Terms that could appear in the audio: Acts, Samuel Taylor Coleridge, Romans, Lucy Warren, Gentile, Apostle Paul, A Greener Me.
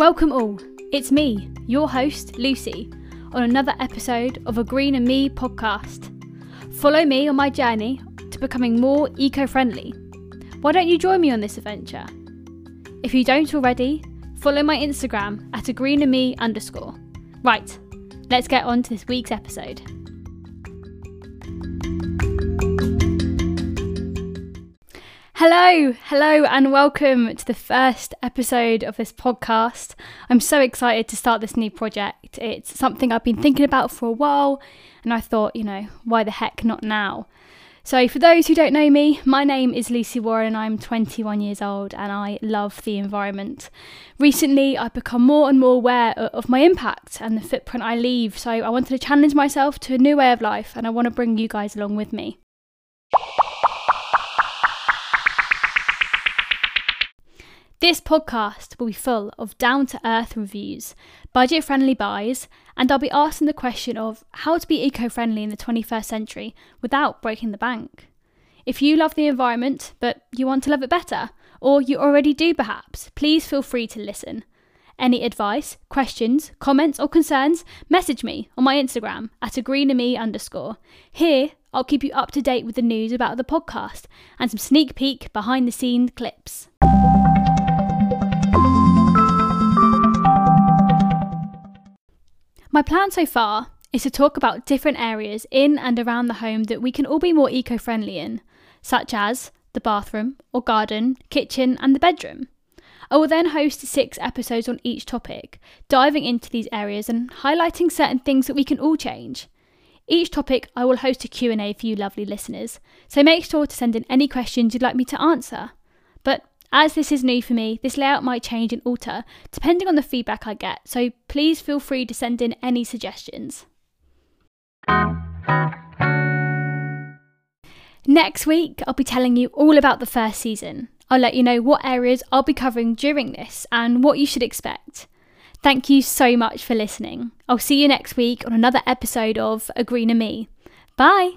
Welcome all, it's me, your host Lucy, on another episode of A Greener Me podcast. Follow me on my journey to becoming more eco-friendly. Why don't you join me on this adventure? If you don't already, follow my Instagram at agreenerme_. Right, let's get on to this week's episode. Hello and welcome to the first episode of this podcast. I'm so excited to start this new project. It's something I've been thinking about for a while and I thought, you know, why the heck not now? So for those who don't know me, my name is Lucy Warren. I'm 21 years old and I love the environment. Recently, I've become more and more aware of my impact and the footprint I leave. So I wanted to challenge myself to a new way of life and I want to bring you guys along with me. This podcast will be full of down-to-earth reviews, budget-friendly buys, and I'll be asking the question of how to be eco-friendly in the 21st century without breaking the bank. If you love the environment, but you want to love it better, or you already do perhaps, please feel free to listen. Any advice, questions, comments or concerns, message me on my Instagram at agreenerme_. Here, I'll keep you up to date with the news about the podcast and some sneak peek behind-the-scenes clips. My plan so far is to talk about different areas in and around the home that we can all be more eco-friendly in, such as the bathroom or garden, kitchen and the bedroom. I will then host 6 episodes on each topic, diving into these areas and highlighting certain things that we can all change. Each topic I will host a Q&A for you lovely listeners, so make sure to send in any questions you'd like me to answer. But as this is new for me, this layout might change and alter depending on the feedback I get, so please feel free to send in any suggestions. Next week, I'll be telling you all about the first season. I'll let you know what areas I'll be covering during this and what you should expect. Thank you so much for listening. I'll see you next week on another episode of A Greener Me. Bye!